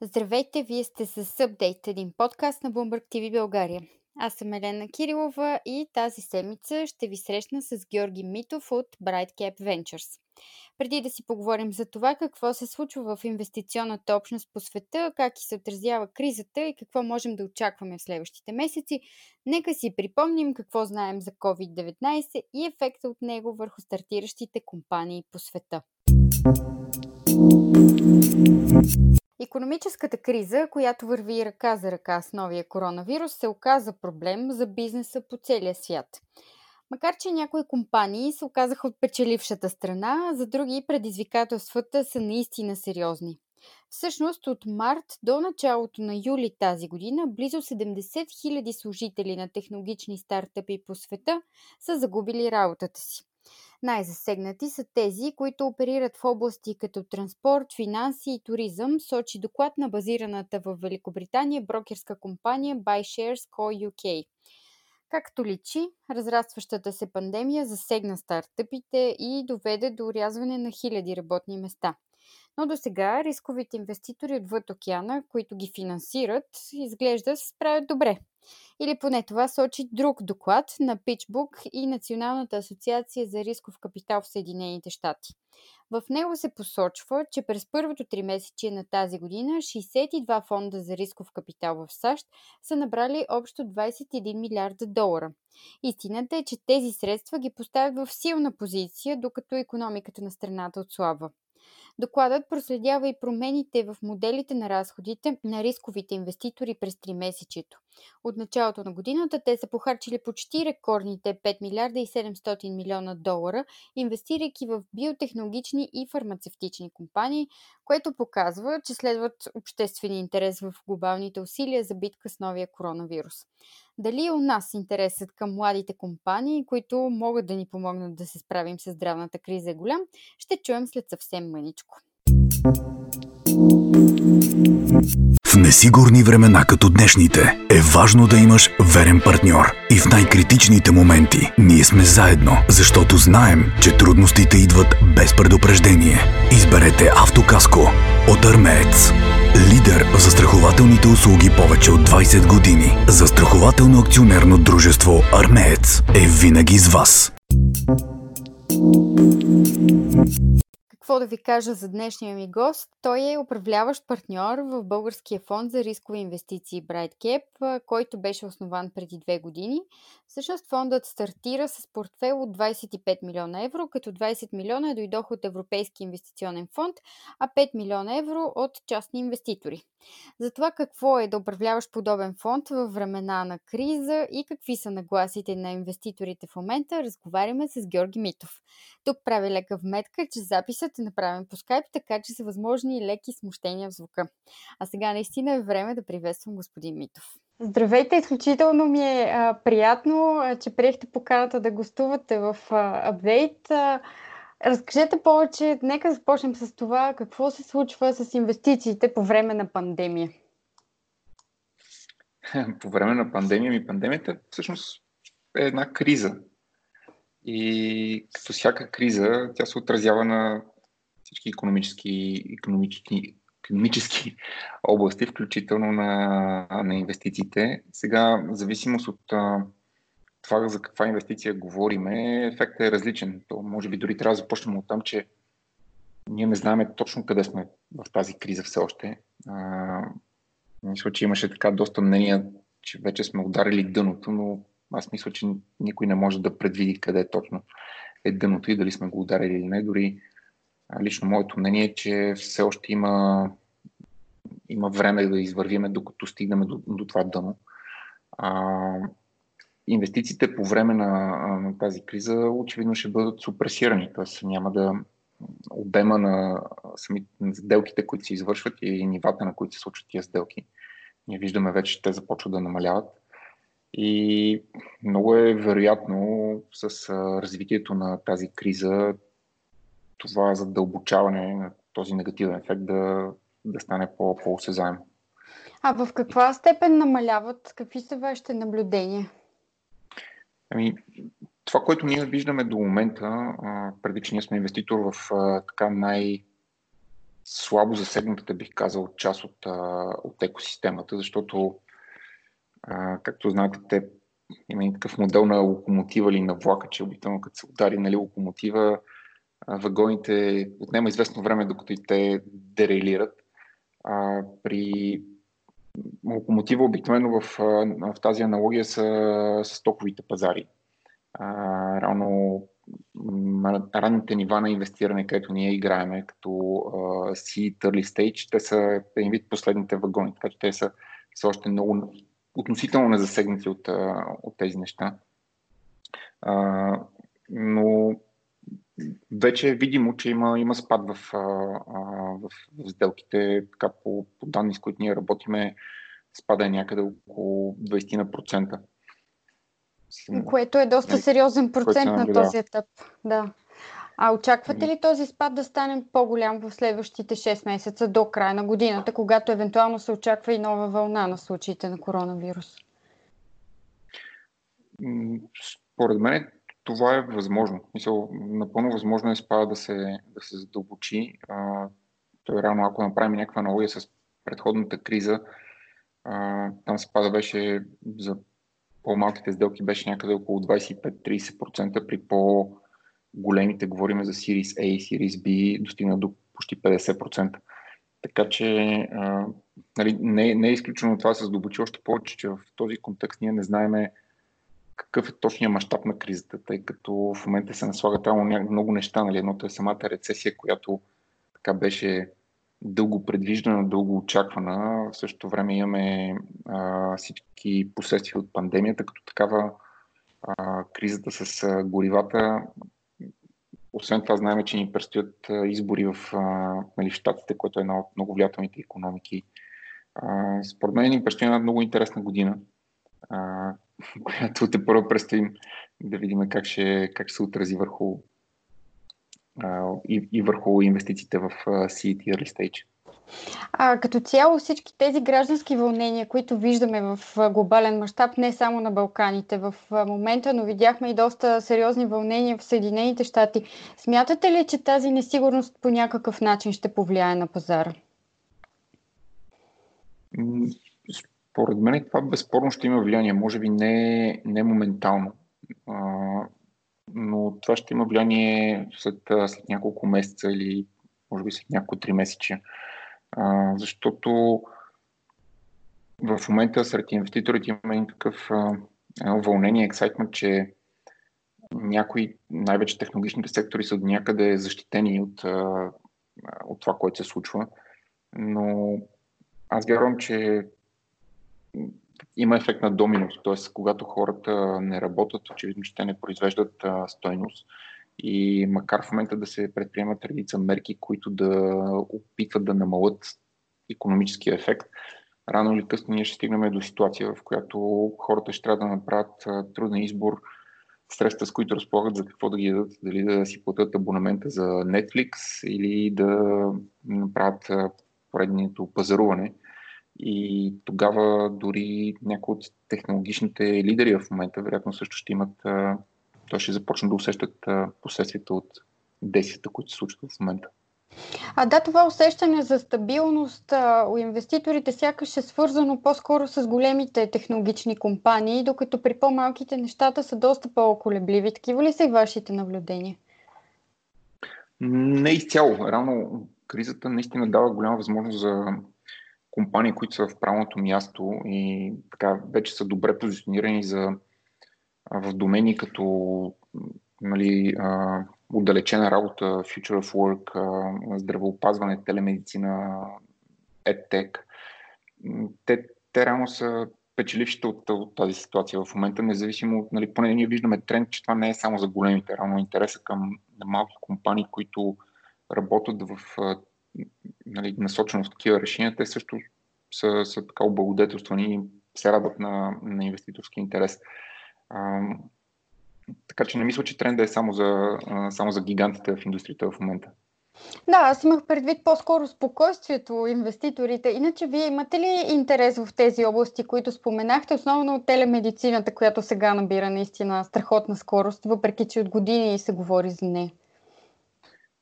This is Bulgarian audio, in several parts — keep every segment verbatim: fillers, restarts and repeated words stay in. Здравейте, вие сте с Subdate, един подкаст на Bloomberg ТВ България. Аз съм Елена Кирилова и тази седмица ще ви срещна с Георги Митов от Brightcap Ventures. Преди да си поговорим за това какво се случва в инвестиционната общност по света, как се отразява кризата и какво можем да очакваме в следващите месеци, нека си припомним какво знаем за ковид деветнайсет и ефекта от него върху стартиращите компании по света. Икономическата криза, която върви ръка за ръка с новия коронавирус, се оказа проблем за бизнеса по целия свят. Макар че някои компании се оказаха от печелившата страна, за други предизвикателствата са наистина сериозни. Всъщност от март до началото на юли тази година близо седемдесет хиляди служители на технологични стартъпи по света са загубили работата си. Най-засегнати са тези, които оперират в области като транспорт, финанси и туризъм, сочи доклад на базираната в Великобритания брокерска компания BuyShares Co. ю кей. Както личи, разрастващата се пандемия засегна стартъпите и доведе до орязване на хиляди работни места. Но до сега рисковите инвеститори отвъд океана, които ги финансират, изглежда се справят добре. Или поне това сочи друг доклад на PitchBook и Националната асоциация за рисков капитал в Съединените щати. В него се посочва, че през първото тримесечие на тази година шейсет и два фонда за рисков капитал в САЩ са набрали общо двайсет и един милиарда долара. Истината е, че тези средства ги поставят в силна позиция, докато икономиката на страната отслабва. Докладът проследява и промените в моделите на разходите на рисковите инвеститори през тримесечието. От началото на годината те са похарчили почти рекордните пет милиарда и седемстотин милиона долара, инвестирайки в биотехнологични и фармацевтични компании, което показва, че следват обществен интерес в глобалните усилия за битка с новия коронавирус. Дали у нас интересът към младите компании, които могат да ни помогнат да се справим с здравната криза е голям, ще чуем след съвсем мъничко. В несигурни времена като днешните е важно да имаш верен партньор. И в най-критичните моменти ние сме заедно, защото знаем, че трудностите идват без предупреждение. Изберете автокаско от Армеец. Лидер в застрахователните услуги повече от двайсет години. Застрахователно акционерно дружество Армеец е винаги с вас. Какво да ви кажа за днешния ми гост? Той е управляващ партньор в Българския фонд за рискови инвестиции Brightcap, който беше основан преди две години. Всъщност фондът стартира с портфел от двайсет и пет милиона евро, като двайсет милиона дойдоха от Европейския инвестиционен фонд, а пет милиона евро от частни инвеститори. За това какво е да управляваш подобен фонд във времена на криза и какви са нагласите на инвеститорите в момента, разговаряме с Георги Митов. Тук прави лека вметка, че записът е направен по скайп, така че са възможни и леки смущения в звука. А сега наистина е време да приветствам господин Митов. Здравейте, изключително ми е а, приятно, а, че приехте поканата да гостувате в Апдейт. Разкажете повече, нека започнем с това, какво се случва с инвестициите по време на пандемия. По време на пандемия ми пандемията всъщност е една криза. И като всяка криза, тя се отразява на всички икономически, икономически, икономически области, включително на, на инвестициите. Сега, в зависимост от това за каква инвестиция говорим, ефектът е различен. То може би дори трябва да започнем от там, че ние не знаем точно къде сме в тази криза все още. А, мисля, че имаше така доста мнения, че вече сме ударили дъното, но аз мисля, че никой не може да предвиди къде точно е дъното и дали сме го ударили или не. Дори лично моето мнение е, че все още има, има време да извървиме, докато стигнем до, до това дъно. А, Инвестициите по време на, на тази криза очевидно ще бъдат супресирани, т.е. няма да обема на, сами, на сделките, които се извършват и нивата, на които се случват тия сделки. Ние виждаме вече, че те започват да намаляват и много е вероятно с развитието на тази криза това задълбочаване на този негативен ефект да, да стане по-осезаемо. А в каква степен намаляват? Какви са вашите наблюдения? Ами, Това, което ние виждаме до момента, преди че ние сме инвеститор в така най-слабо засегнатата, бих казал, част от, от екосистемата, защото, както знаете, те има и такъв модел на локомотива или на влака, че обикновено като се удари, нали, локомотива, вагоните отнема известно време, докато и те дерелират. А, при локомотива обикновено в, в тази аналогия са стоковите пазари. А, рано, ранните нива на инвестиране, където ние играеме, като Seed, Early Stage, те са един вид последните вагони, така че те са, са още много относително незасегнати от, от тези неща. А, но вече е видимо, че има, има спад в, в, в сделките. Така, по, по данни, с които ние работиме, спада е някъде около двайсет процента. Което е доста сериозен процент на този етап. Да. А очаквате ли този спад да стане по-голям в следващите шест месеца до края на годината, когато евентуално се очаква и нова вълна на случаите на коронавирус? Според мен това е възможно. Мисъл, напълно възможно е спада да се, да се задълбочи. Той реално, ако направим някаква аналогия с предходната криза, а, там спада беше за по-малките сделки беше някъде около двайсет и пет до трийсет процента, при по-големите, говорим за Series A, Series B, достигна до почти петдесет процента. Така че а, нали, не, не е изключено това да се задълбочи, още повече, че в този контекст ние не знаеме какъв е точният мащаб на кризата, тъй като в момента се наслагат много неща. Нали? Едното е самата рецесия, която така беше дълго предвиждана, дълго очаквана. В същото време имаме а, всички последствия от пандемията, като такава а, кризата с а, горивата. Освен това знаем, че ни предстоят избори в, а, нали, в Щатите, което е една от много влиятелните икономики. А, според мен ни предстои една много интересна година, а, която те първо предстоим да видим как ще, как ще се отрази върху Uh, и, и върху инвестициите в uh, Seed и Early Stage. А, като цяло всички тези граждански вълнения, които виждаме в глобален мащаб, не само на Балканите в момента, но видяхме и доста сериозни вълнения в Съединените щати. Смятате ли, че тази несигурност по някакъв начин ще повлияе на пазара? Според мен това безспорно ще има влияние. Може би не, не моментално. Uh, но това ще има влияние след, след няколко месеца или може би след няколко три месечия. А, защото в момента сред инвеститорите има един такъв а, едно вълнение, ексайтмент, че някои, най-вече технологичните сектори, са до някъде защитени от, а, от това, което се случва. Но аз вярвам, че има ефект на домино, т.е. когато хората не работят, очевидно, че те не произвеждат а, стойност и макар в момента да се предприемат редица мерки, които да опитват да намалят икономическия ефект, рано или късно ние ще стигнем до ситуация, в която хората ще трябва да направят а, труден избор, средства, с които разполагат, за какво да ги дадат, дали да си платят абонамента за Netflix или да направят а, поредното пазаруване. И тогава дори някои от технологичните лидери в момента вероятно също ще имат, то ще започнат да усещат последствията от действията, които се случват в момента. А да, това усещане за стабилност а, у инвеститорите сякаш е свързано по-скоро с големите технологични компании, докато при по-малките нещата са доста по-околебливи. Такива ли са и вашите наблюдения? Не изцяло. Рано кризата наистина дава голяма възможност за компании, които са в правилното място и така вече са добре позиционирани за, в домени като, нали, а, отдалечена работа, Future of Work, а, здравеопазване, телемедицина, EdTech. Те, те реално са печелившите от, от тази ситуация в момента, независимо, нали, поне ние виждаме тренд, че това не е само за големите, реално интереса към малки компании, които работят в, нали, насочено в такива решения, те също са, са така облагодетелствани и се радват на, на инвеститорски интерес. А, така че не мисля, че трендът е само за, само за гигантите в индустрията в момента. Да, аз имах предвид по-скоро спокойствието инвеститорите. Иначе вие имате ли интерес в тези области, които споменахте, основно от телемедицината, която сега набира наистина страхотна скорост, въпреки че от години се говори за нея?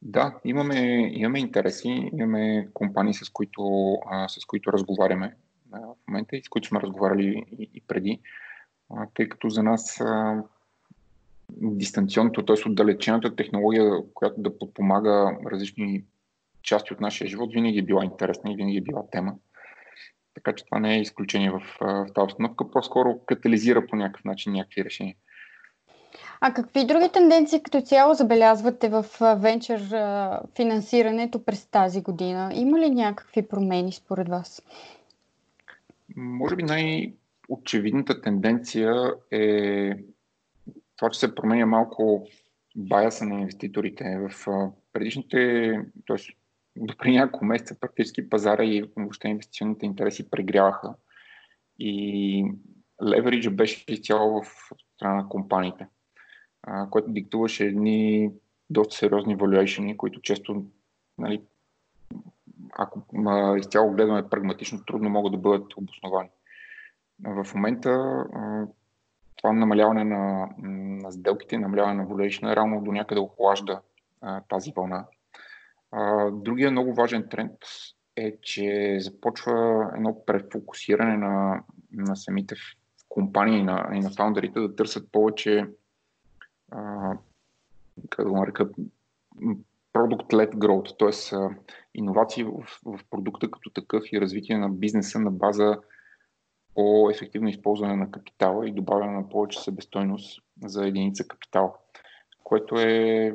Да, имаме, имаме интереси, имаме компании, с които, а, с които разговаряме а, в момента и с които сме разговаряли и, и преди, а, тъй като за нас а, дистанционното, т.е. отдалечената технология, която да подпомага различни части от нашия живот, винаги е била интересна и винаги е била тема. Така че това не е изключение в, в тази обстановка, по-скоро катализира по някакъв начин някакви решения. А какви други тенденции като цяло забелязвате в венчър финансирането през тази година? Има ли някакви промени според вас? Може би най-очевидната тенденция е това, че се променя малко баяса на инвеститорите. В предишните, т.е. до преди няколко месеца практически пазара и въобще инвестиционните интереси прегряваха и левериджът беше изцяло в страна на компаниите, което диктуваше едни доста сериозни валюейшени, които често, нали, ако изцяло гледаме прагматично, трудно могат да бъдат обосновани. В момента това намаляване на, на сделките, намаляване на валюейшена, реално до някъде охлажда а, тази вълна. А, другия много важен тренд е, че започва едно префокусиране на, на самите компании на, и на фаундерите да търсят повече Uh, как да го нарека, product-led growth, т.е. uh, иновации в, в продукта като такъв и развитие на бизнеса на база по-ефективно използване на капитала и добавяне на повече себестойност за единица капитал, което е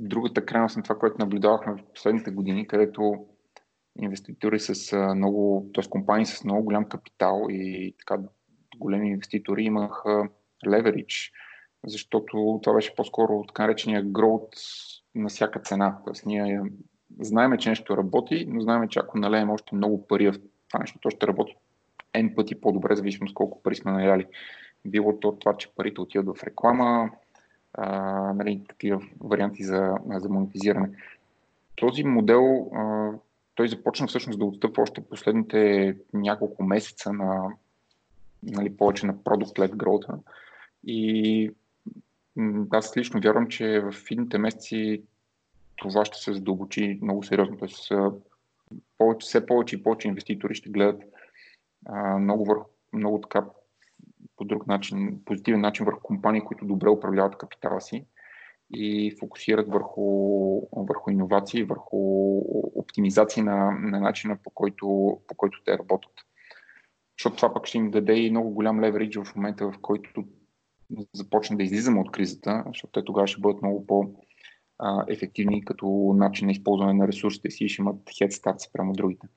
другата крайност на това, което наблюдавахме в последните години, където инвеститори с много, т.е. компании с много голям капитал и така големи инвеститори имаха леверидж, защото това беше по-скоро така наречения growth на всяка цена. Тоест, ние знаем, че нещо работи, но знаем, че ако налеем още много пари в това нещо, то ще работи n пъти по-добре, зависимо с колко пари сме наляли. Било то това, че парите отиват в реклама, а, нали, такива варианти за, за монетизиране. Този модел, а, той започна всъщност да отстъпва още последните няколко месеца на, нали, повече на product-led growth. И аз лично вярвам, че в идните месеци това ще се задълбочи много сериозно. Тоест, повече, все повече и повече инвеститори ще гледат а, много, върху, много така по друг начин, позитивен начин върху компании, които добре управляват капитала си и фокусират върху, върху иновации, върху оптимизации на, на начина, по който, по който те работят. Защото това пък ще им даде и много голям леверидж в момента, в който започна да излизаме от кризата, защото те тогава ще бъдат много по-ефективни като начин на използване на ресурсите си и ще имат head start спрямо другите.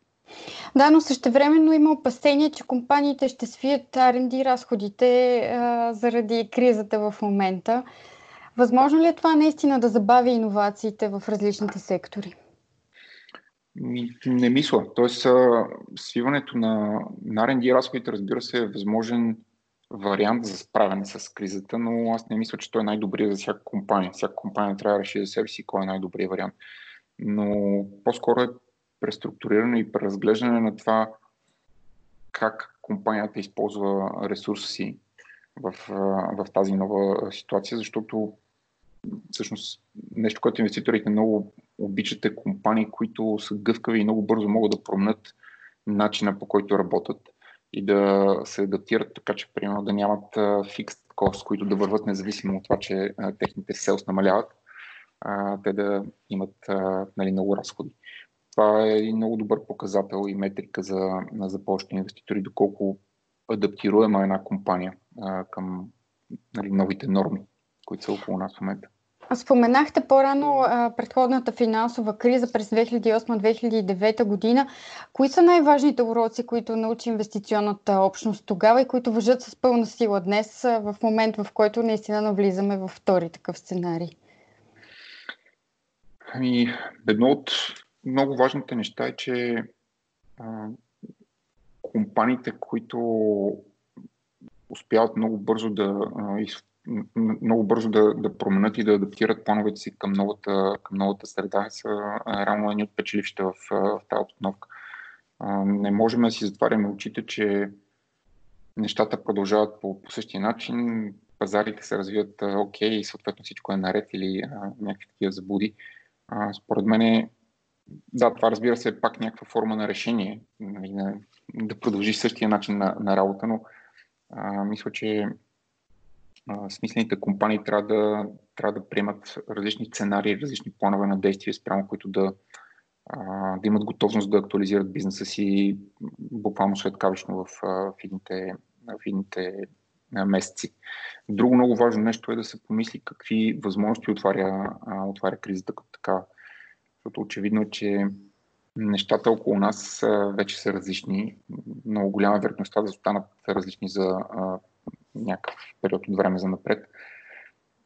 Да, но същевременно има опасение, че компаниите ще свият ар енд ди разходите а, заради кризата в момента. Възможно ли е това наистина да забави иновациите в различните сектори? Не мисля. Тоест, свиването на, на ар енд ди разходите, разбира се, е възможен вариант за справяне с кризата, но аз не мисля, че той е най-добрият за всяка компания. Всяка компания трябва да реши за себе си кой е най-добрият вариант. Но по-скоро е преструктуриране и преразглеждане на това как компанията използва ресурса си в, в тази нова ситуация, защото всъщност нещо, което инвеститорите много обичат, е компании, които са гъвкави и много бързо могат да променят начина, по който работят и да се адаптират така, че примерно да нямат фикст кост, които да върват независимо от това, че а, техните селс намаляват, а, те да имат а, нали, много разходи. Това е един много добър показател и метрика за, за повечето инвеститори, доколко адаптируема една компания а, към нали, новите норми, които са около нас в момента. Споменахте по-рано а, предходната финансова криза през две хиляди и осма - две хиляди и девета година. Кои са най-важните уроци, които научи инвестиционната общност тогава и които важат с пълна сила днес, а, в момент, в който наистина навлизаме във втори такъв сценарий? Ами, едно от много важните неща е, че а, компаниите, които успяват много бързо да а, много бързо да, да променят и да адаптират плановете си към новата, към новата среда, са реално едни от печелившите в, в тази обстановка. Не можем да си затваряме очите, че нещата продължават по, по същия начин, пазарите се развиват окей, и съответно всичко е наред или а, някакви такива заблуди. А, според мен е, да, това разбира се е пак някаква форма на решение и на, да продължи същия начин на, на работа, но а, мисля, че а, смислените компании трябва да, трябва да приемат различни сценарии, различни планове на действие, спрямо които да, а, да имат готовност да актуализират бизнеса си буквално светкавично в, в едните, в едните месеци. Друго много важно нещо е да се помисли какви възможности отваря, отваря кризата като така. Защото очевидно е, че нещата около нас вече са различни. Много голяма е вероятността да станат различни за а, някакъв период от време за напред.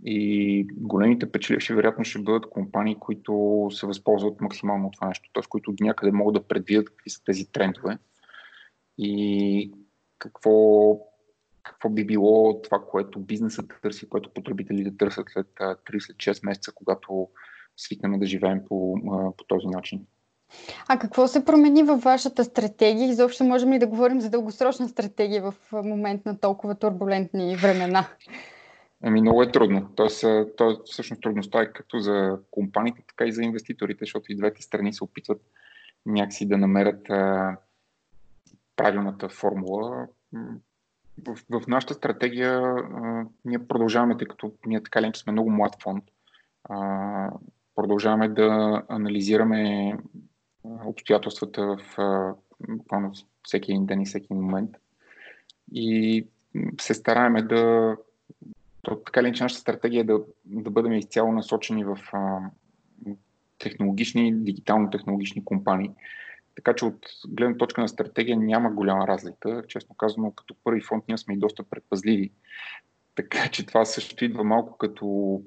И големите печеливши вероятно ще бъдат компании, които се възползват максимално от това нещо. Т.е. които някъде могат да предвидят какви са тези трендове и какво Какво би било това, което бизнесът търси, което потребителите търсят след три шест месеца, когато свикнем да живеем по, по този начин. А какво се промени във вашата стратегия? Изобщо можем ли да говорим за дългосрочна стратегия в момент на толкова турбулентни времена? Ами много е трудно. Тоест, то, всъщност трудността е както за компаниите, така и за инвеститорите, защото и двете страни се опитват някакси да намерят а, правилната формула. В, в нашата стратегия а, ние продължаваме, тъй като ние така ли, че сме много млад фонд, а, продължаваме да анализираме обстоятелствата в, а, в всеки един ден и всеки момент и се стараеме да то, така ли, че нашата стратегия е да, да бъдем изцяло насочени в а, технологични, дигитално-технологични компании. Така че от гледна точка на стратегия няма голяма разлика. Честно казано, като първи фонд ние сме и доста предпазливи. Така че това също идва малко като,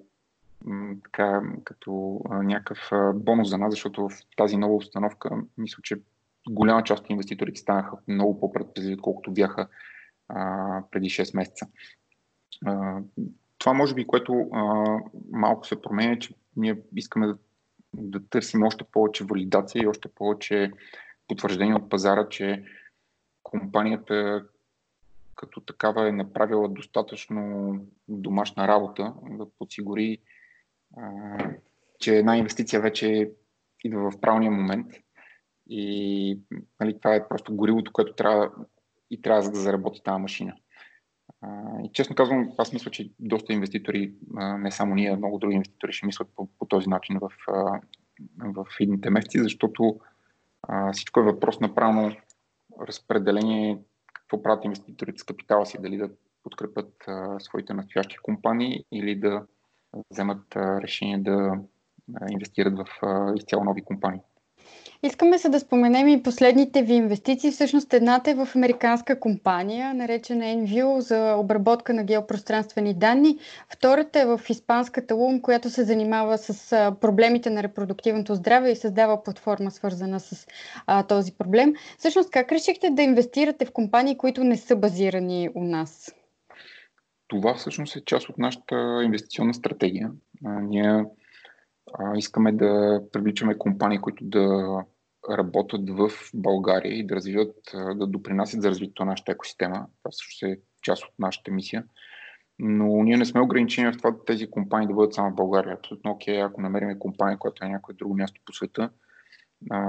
така, като някакъв бонус за нас, защото в тази нова обстановка мисля, че голяма част от инвеститорите станаха много по-предпазливи, отколкото бяха а, преди шест месеца. А, това може би, което а, малко се променя, че ние искаме да да търсим още повече валидация и още повече потвърждение от пазара, че компанията като такава е направила достатъчно домашна работа да подсигури, а, че една инвестиция вече идва в правилния момент и нали, това е просто горивото, което трябва и трябва за да заработи тази машина. И честно казвам, аз мисля, че доста инвеститори, не само ние, много други инвеститори ще мислят по, по този начин в, в идните месеци, защото а, всичко е въпрос на правилно разпределение, какво правят инвеститорите с капитала си, дали да подкрепят а, своите настоящи компании или да вземат а, решение да инвестират в а, изцяло нови компании. Искаме се да споменем и последните ви инвестиции. Всъщност едната е в американска компания, наречена Envue, за обработка на геопространствени данни. Втората е в испанската Woom, която се занимава с проблемите на репродуктивното здраве и създава платформа, свързана с а, този проблем. Всъщност как решихте да инвестирате в компании, които не са базирани у нас? Това всъщност е част от нашата инвестиционна стратегия. А, ние а, искаме да привличаме компании, които да работят в България и да развиват, да допринасят за развитието на нашата екосистема. Това също е част от нашата мисия. Но ние не сме ограничени в това тези компании да бъдат само в България. Абсолютно окей, ако намерим компания, която е някое друго място по света, а,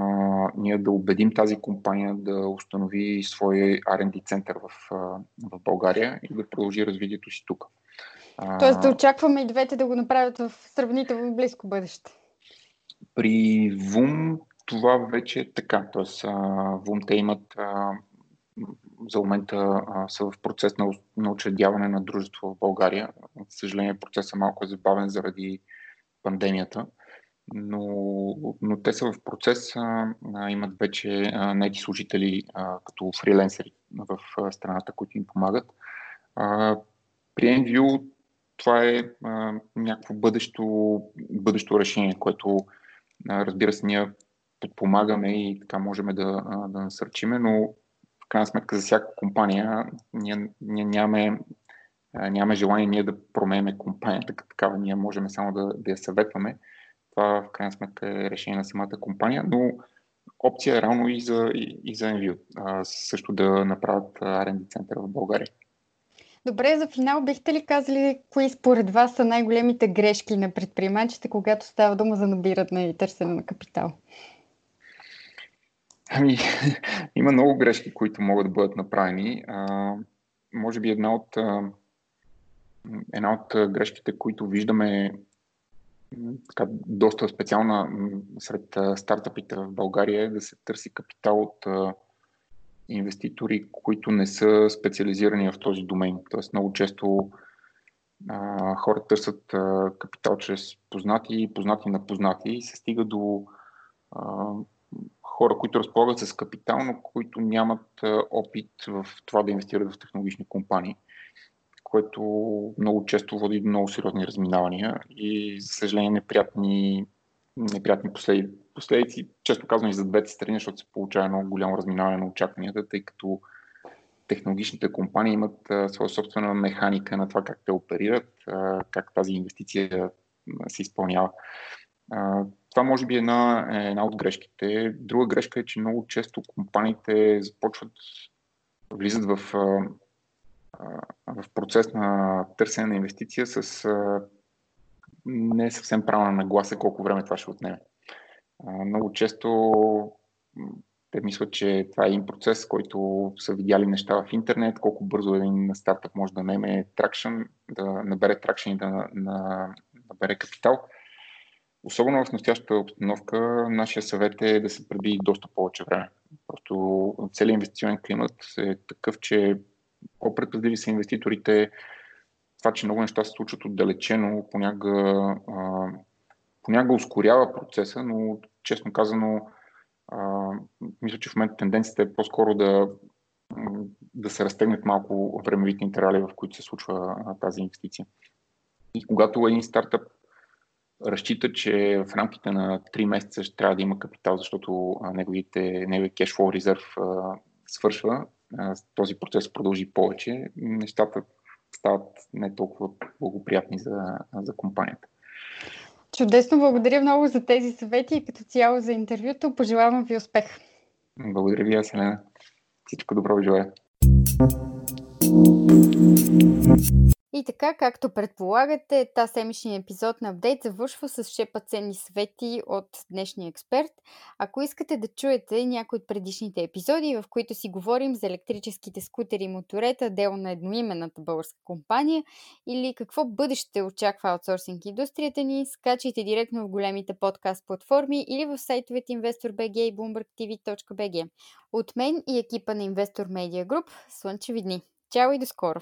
ние да убедим тази компания да установи своя Ар енд Ди център в, в България и да продължи развитието си тук. Тоест да очакваме и двете да го направят в сравнително близко бъдеще. При Woom това вече е така. Тоест, Woom те имат а, за момента а, са в процес на, на учредяване на дружество в България. За съжаление, процесът малко е забавен заради пандемията, но, но те са в процес, а, имат вече а, нети служители а, като фриленсери в а, страната, които им помагат. А, при Envue това е а, някакво бъдещо, бъдещо решение, което а, разбира се ние подпомагаме и така можем да, да насърчиме, но в крайна сметка за всяка компания ние, ние нямаме няма желание ние да променяме компанията като такава, ние можем само да, да я съветваме. Това в крайна сметка е решение на самата компания, но опция е реално и за, и, и за Envue, също да направят Ар енд Ди център в България. Добре, за финал бихте ли казали кои според вас са най-големите грешки на предприемачите, когато става дума за набиране и търсене на капитал? Ами, има много грешки, които могат да бъдат направени. А, може би една от, една от грешките, които виждаме така, доста специална сред стартъпите в България, е да се търси капитал от инвеститори, които не са специализирани в този домен. Тоест много често а, хората търсят а, капитал чрез познати, познати на познати и се стига до а, хора, които разполагат с капитал, но които нямат а, опит в това да инвестират в технологични компании, което много често води до много сериозни разминавания и, за съжаление, неприятни, неприятни последици. Последици, често казвам, и за двете страни, защото се получава едно голямо разминаване на очакванията, тъй като технологичните компании имат а, своя собствена механика на това как те оперират, а, как тази инвестиция се изпълнява. А, това може би е една, е една от грешките. Друга грешка е, че много често компаниите започват, влизат в, а, а, в процес на търсене на инвестиция с а, не съвсем правилна нагласа колко време това ще отнеме. Много често те мислят, че това е един процес, който са видяли неща в интернет, колко бързо един стартъп може да наеме тракшън, да набере тракшън и да на, на, набере капитал. Особено в настоящата обстановка нашия съвет е да се предвиди доста повече време. Просто целият инвестиционен климат е такъв, че по-предпазливи са инвеститорите. Това, че много неща се случват отдалечено, понякога Понякога ускорява процеса, но честно казано, а, мисля, че в момента тенденцията е по-скоро да, да се разтегнат малко времевите интервали, в които се случва а, тази инвестиция. И когато един стартъп разчита, че в рамките на три месеца ще трябва да има капитал, защото неговият кешфлоу резерв а, свършва, а, този процес продължи повече, нещата стават не толкова благоприятни за, за компанията. Чудесно, благодаря много за тези съвети и като цяло за интервюто. Пожелавам ви успех. Благодаря ви, аз, Елена. Всичко добро ви желая. И така, както предполагате, тази седмичния епизод на Update завършва с шепа ценни съвети от днешния експерт. Ако искате да чуете някои от предишните епизоди, в които си говорим за електрическите скутери и моторета, дело на едноименната българска компания, или какво бъдеще очаква аутсорсинг индустрията ни, скачайте директно в големите подкаст платформи или в сайтовете InvestorBG и Bloomberg Ти Ви точка Би Джи. От мен и екипа на Investor Media Group, слънчеви дни! Чао и до скоро!